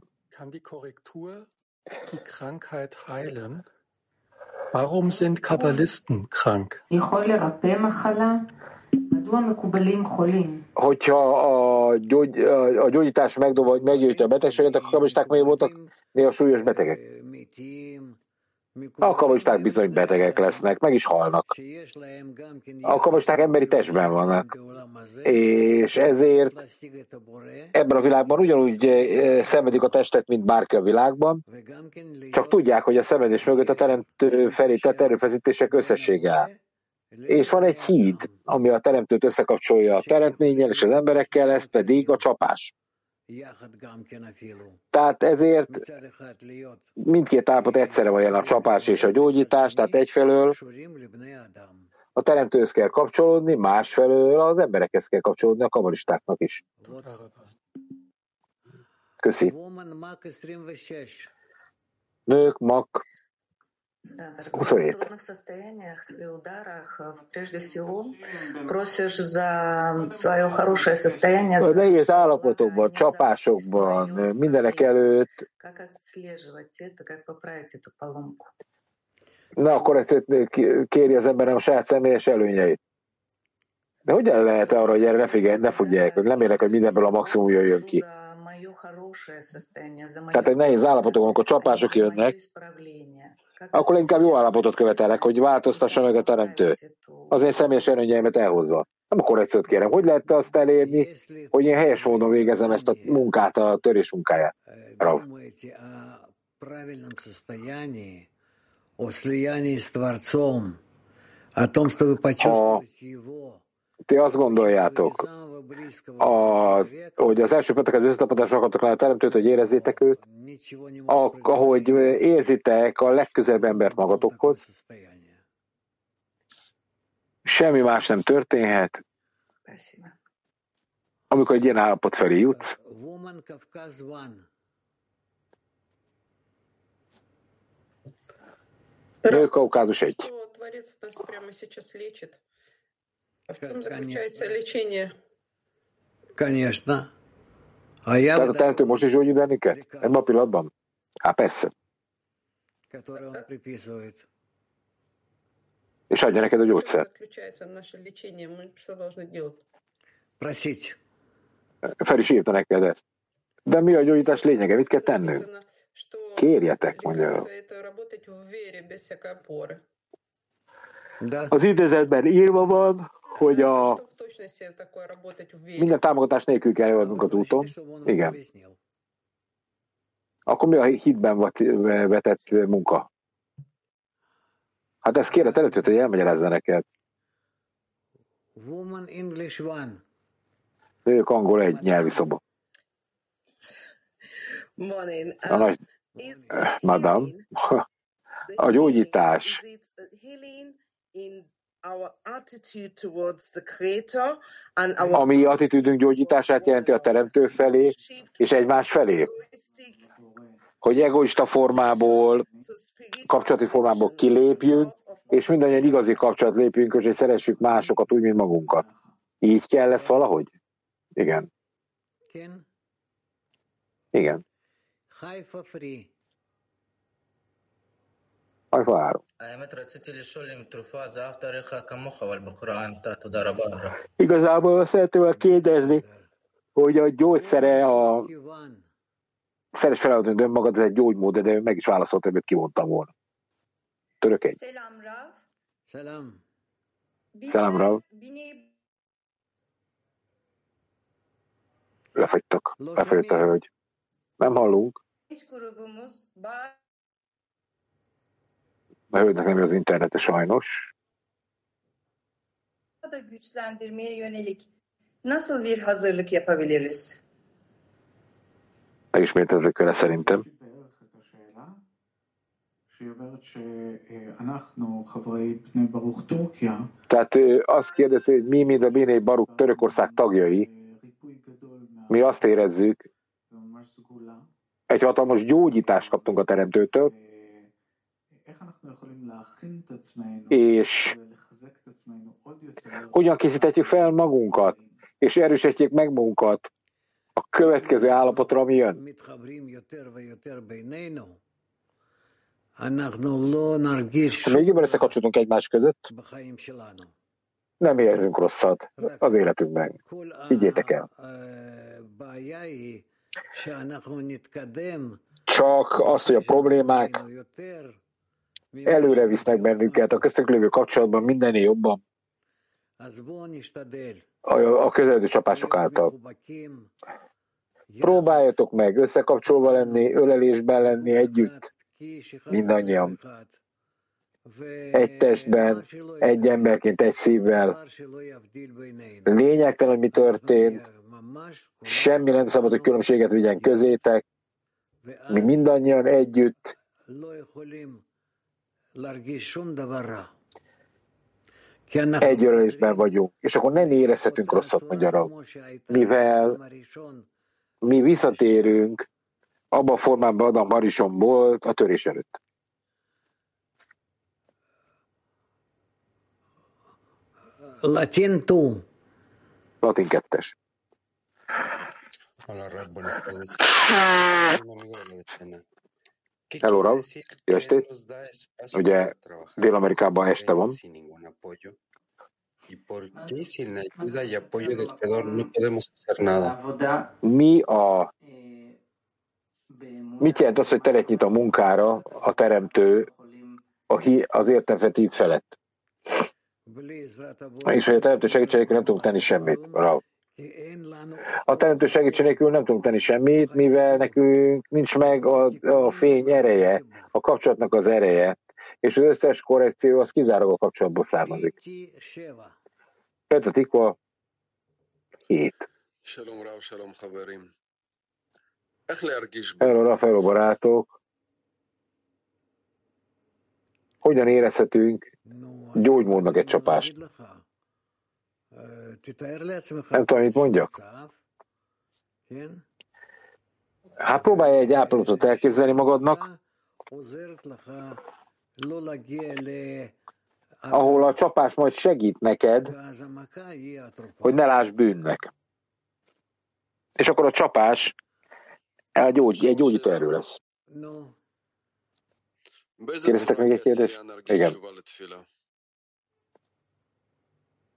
Hogyha a, gyógy, a gyógyítás meggyógyítja a betegséget, akkor a kabbalisták még voltak néha súlyos betegek. A kabbalisták bizony betegek lesznek, meg is halnak. A kabbalisták emberi testben vannak, és ezért ebben a világban ugyanúgy szenvedik a testet, mint bárki a világban, csak tudják, hogy a szenvedés mögött a teremtő felé tett erőfeszítések összessége áll. És van egy híd, ami a teremtőt összekapcsolja a teremtménnyel és az emberekkel, ez pedig a csapás. Tehát ezért mindkét állapot egyszerre van jelen, a csapás és a gyógyítás, tehát egyfelől a teremtőhöz kell kapcsolódni, másfelől az emberekhez kell kapcsolódni, a kabbalistáknak is. Köszi. Nők, mak. В трудных состояниях и ударах прежде всего просишь за свое хорошее состояние. Nehéz állapotokban, csapásokban, mindenek előtt. Как отслеживать это, как поправить эту поломку? Na, akkor ezt kéri az emberem a saját személyes előnyeit. De hogyan lehet arra, hogy erre figyelj, ne figyelj, hogy nem érek, hogy mindenből a maximum jöjjön ki? Tehát egy nehéz állapotokban, amikor csapások jönnek, akkor inkább jó állapotot követelek, hogy változtassa meg a teremtő. Az én személyes erőnyeimet elhozva. Nem a korrekciót kérem. Hogy lehet azt elérni, hogy én helyes módon végezem ezt a munkát, a törés munkáját? Rav. A, ti azt gondoljátok, a, hogy az első pönteket összetapadásra akartok látni a teremtőt, hogy érezzétek őt, ahogy érzitek a legközelebb embert magatokhoz, semmi más nem történhet, amikor egy ilyen állapot felé jutsz. Nők, Kaukázus egy. В чем заключается лечение? Конечно. А я вот это может ещё не даника. Эмма пилотбан. А персе. Который он приписывает. És adja neked a gyógyszert. Просить. Fel is írta neked ezt. De mi a gyógyítás lényege? Mit kell tennünk? Kérjetek, mondja. Az idézetben írva van, hogy a minden támogatás nélkül kell jönnünk az úton. Igen. Akkor mi a hitben vetett munka? Hát ezt kérlek előtt, hogy elmagyarázza neked. Woman English One. Ők angol egy nyelvi szoba. A nagy... Madame. A gyógyítás. A mi attitűdünk gyógyítását jelenti a teremtő felé és egymás felé. Hogy egoista formából, kapcsolati formából kilépjünk, és mindannyian igazi kapcsolat lépjünk, és szeressük másokat úgy, mint magunkat. Így kell ezt valahogy? Igen. Igen. Haifa Free. Igazából szeretném kérdezni, hogy a gyógyszere a szeres feladatot önmagad, ez egy gyógymód, de meg is válaszolt, amit kimondtam volna. Türkiye. Selam Rav. Selam. Selam Rav. Lefagytak. Lefagyott a hölgy. Nem hallunk. A hölgynek nem jó az internete sajnos. Daha da güçlendirmeye yönelik nasıl bir hazırlık yapabiliriz? Megismétezzük vele szerintem. Tehát azt kérdezi, hogy mi, mint a Bnei Baruch Törökország tagjai, mi azt érezzük, egy hatalmas gyógyítást kaptunk a Teremtőtől, és hogyan készíthetjük fel magunkat, és erősítjük meg magunkat a következő állapotra, ami jön. Még jobban összekapcsolódunk egymás között, nem érzünk rosszat az életünkben. Higgyétek el. Csak az, hogy a problémák előre visznek bennünket, a köztünk lévő kapcsolatban mindennél jobban, a közeledő csapások által. Próbáljatok meg összekapcsolva lenni, ölelésben lenni együtt, mindannyian. Egy testben, egy emberként, egy szívvel. Lényegtelen, hogy mi történt, semmi nem szabad, hogy különbséget vigyen közétek. Mi mindannyian együtt. Egy ölelésben vagyunk, és akkor nem érezhetünk rosszat, mondja Rav. Mivel mi visszatérünk abban a formában, Adam Harishon volt a törés előtt. Latin kettes. Latin kettes. Hello, Rav. Jó estét. Ugye Dél-Amerikában este van. Mi a... Mit jelent az, hogy teret nyit a munkára a teremtő az értelmetít felett? És hogy a teremtő segítség nélkül nem tudunk tenni semmit. Rav. A teremtő segítség nélkül nem tudunk tenni semmit, mivel nekünk nincs meg a, a fény ereje, a kapcsolatnak az ereje, és az összes korrekció az kizárólag a kapcsolatból származik. Petatikva hét. Shalom Rav, shalom haverim. Hello Rav, hello barátok. Hogyan érezhetünk gyógymódnak egy csapást? Nem tudom, mit mondjak. Hát próbálj egy ápolatot elképzelni magadnak, ahol a csapás majd segít neked, hogy ne láss bűnnek. És akkor a csapás egy gyógyító erő lesz. Kérdeztek még egy kérdést? Igen.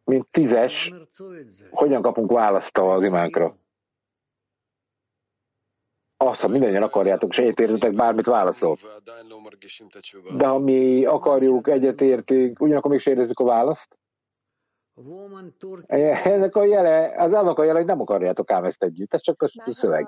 Mint tízes, hogyan kapunk választ az imánkra? Azt, ha mindannyian akarjátok, és egyetértetek, bármit válaszol. De ha mi akarjuk, egyetértünk, ugyanakkor mégse érezzük a választ. Ennek a jele, az annak a jele, hogy nem akarjátok ám ezt együtt. Ez csak a szöveg.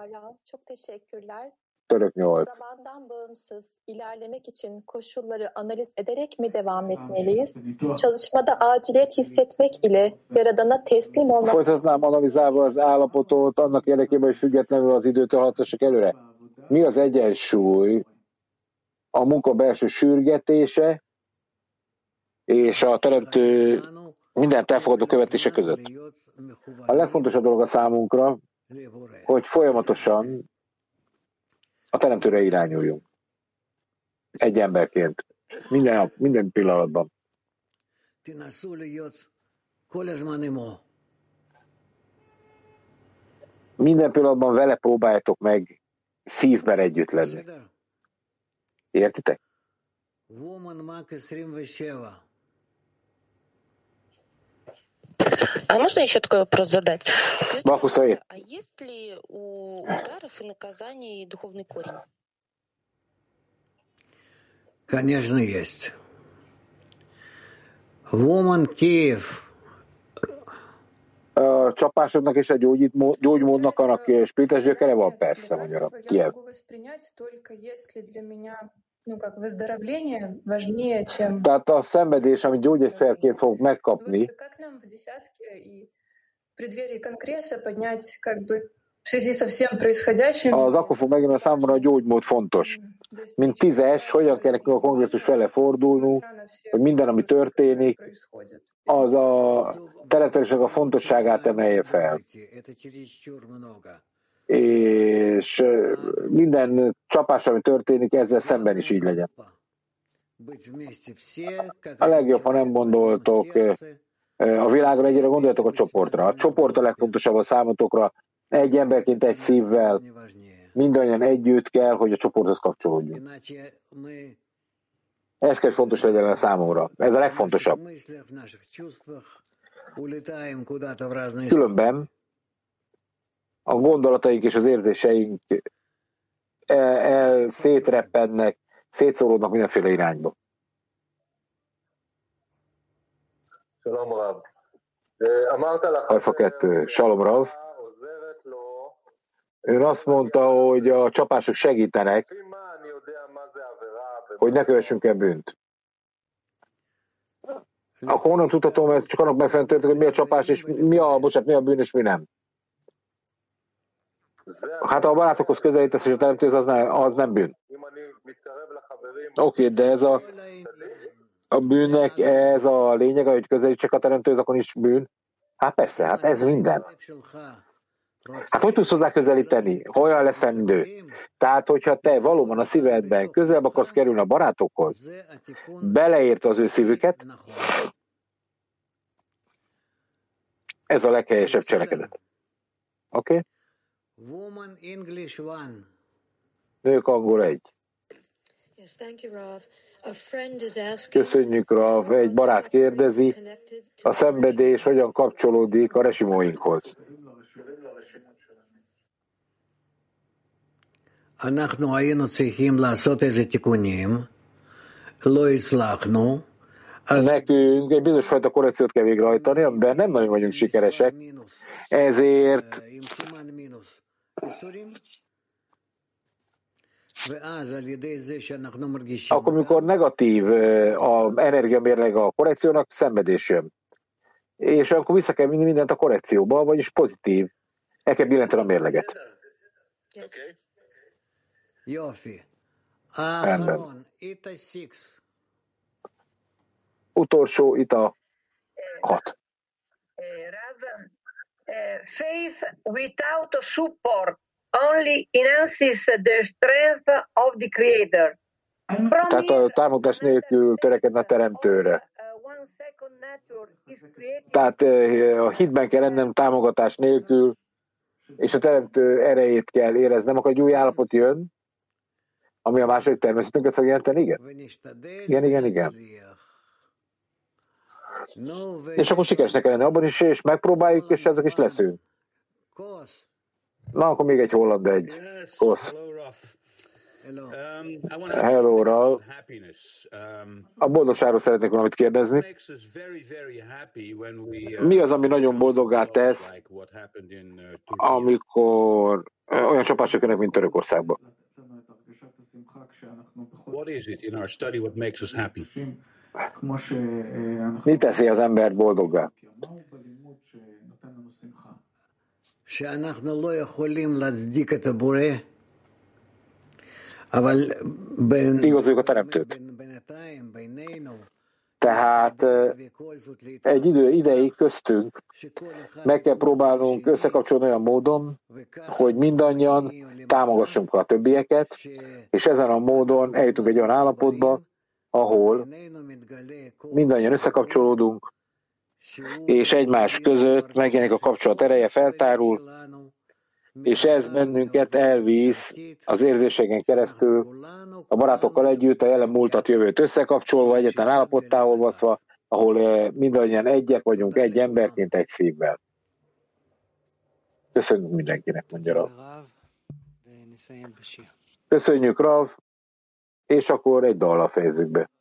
Török nyolc. Zamandan bağımsız ilerlemek için koşulları analiz ederek mi devam etmeliyiz? Çalışmada aciliyet hissetmek ile yaradana teslim olmak... Folytatnám analizálva az állapotot, annak érdekében, hogy függetlenül az időtől hatossak előre. Mi az egyensúly a munka belső sürgetése és a teremtő mindent elfogadó követése között? A legfontosabb dolog a számunkra, hogy folyamatosan a teremtőre irányuljunk. Egy emberként. Minden nap, minden pillanatban. Minden pillanatban vele próbáljátok meg szívben együtt lenni. Értitek? А можно еще такой вопрос задать? Скажите, а есть ли у ударов и наказаний духовный корень? Конечно, есть. Woman gave. A csapásodnak és a gyógymód, gyógymódnak annak spirituális van, persze, mondja Kiev. Tehát a szenvedés, amit gyógyszerként fogok megkapni, az akkor fog megint a számomra a gyógymód fontos. Mint tízes, hogyan kell nekünk a kongresszus fele fordulnunk, hogy minden, ami történik, az a teletörésnek a fontosságát emelje fel. És minden csapás, ami történik, ezzel szemben is így legyen. A legjobb, ha nem gondoltok a világra, egyre gondoljatok a csoportra. A csoport a legfontosabb a számotokra, egy emberként, egy szívvel, mindannyian együtt kell, hogy a csoporthoz kapcsolódjunk. Ez kell, fontos legyen a számomra. Ez a legfontosabb. Különben a gondolataink és az érzéseink el, el szétreppennek, szétszóródnak mindenféle irányba. Shalom Rav. Alfa kettő. Shalom Rav. Ön azt mondta, hogy a csapások segítenek, hogy ne kövessünk el bűnt. Akkor honnan tudhatom, ez csak annak megfelelően történik, hogy mi a csapás, és mi a, bocsánat, mi a bűn, és mi nem. Hát ha a barátokhoz közelítesz, és a teremtőz, az, az nem bűn. Oké, okay, de ez a, a bűnnek ez a lényeg, hogy közelítsek a teremtőz, akkor is bűn. Hát persze, hát ez minden. Hát hogy tudsz hozzá közelíteni? Olyan leszendő. Tehát, hogyha te valóban a szívedben közelebb akarsz kerülni a barátokhoz, beleértve az ő szívüket, ez a leghelyesebb cselekedet. Oké? Okay? Woman English one. Nők angol egy. Yes, thank you, Rav. A friend is asking. Köszönjük, Rav. Egy barát kérdezi, a szenvedés hogyan kapcsolódik a resimóinkhoz. אנחנו היינו צריכים לעשות איזה תיקונים, לא הצלחנו. Nekünk egy bizonyos fajta korrekciót kell végrehajtani, de nem nagyon vagyunk sikeresek. Ezért akkor, mikor negatív a energiamérleg a korrekciónak, szenvedés jön. És akkor vissza kell vinni mindent a korrekcióba, vagyis pozitív. El kell billenteni a mérleget. Okay. Jófi. Áron, itt a hat. Utolsó, itt a hat. Rav, faith without support only enhances the strength of the Creator. Tehát a támogatás nélkül törekedne a teremtőre. Tehát a hitben kell lennem támogatás nélkül, és a teremtő erejét kell éreznem, akkor egy új állapot jön, ami a második természetünket fog jelenteni, igen? Igen, igen, igen. És akkor sikeresnek kell lenni abban is, és megpróbáljuk, és ezek is leszünk. Na, akkor még egy holland egy. Kosz. Hello, Rav. A boldogságról szeretnék valamit kérdezni. Mi az, ami nagyon boldoggá tesz, amikor olyan csapások jönnek, mint Törökországban? Mi teszi az embert boldoggá? Igazoljuk a teremtőt. Tehát egy idő ideig köztünk meg kell próbálnunk összekapcsolni olyan módon, hogy mindannyian támogassunk a többieket, és ezen a módon eljutunk egy olyan állapotba, ahol mindannyian összekapcsolódunk, és egymás között megjelenik a kapcsolat ereje, feltárul, és ez bennünket elvisz az érzéseken keresztül, a barátokkal együtt, a jelen múltat, jövőt összekapcsolva, egyetlen állapottával baszva, ahol mindannyian egyek vagyunk, egy emberként, egy szívvel. Köszönjük mindenkinek, mondja Rav. Köszönjük, Rav, és akkor egy dallal fejezzük be.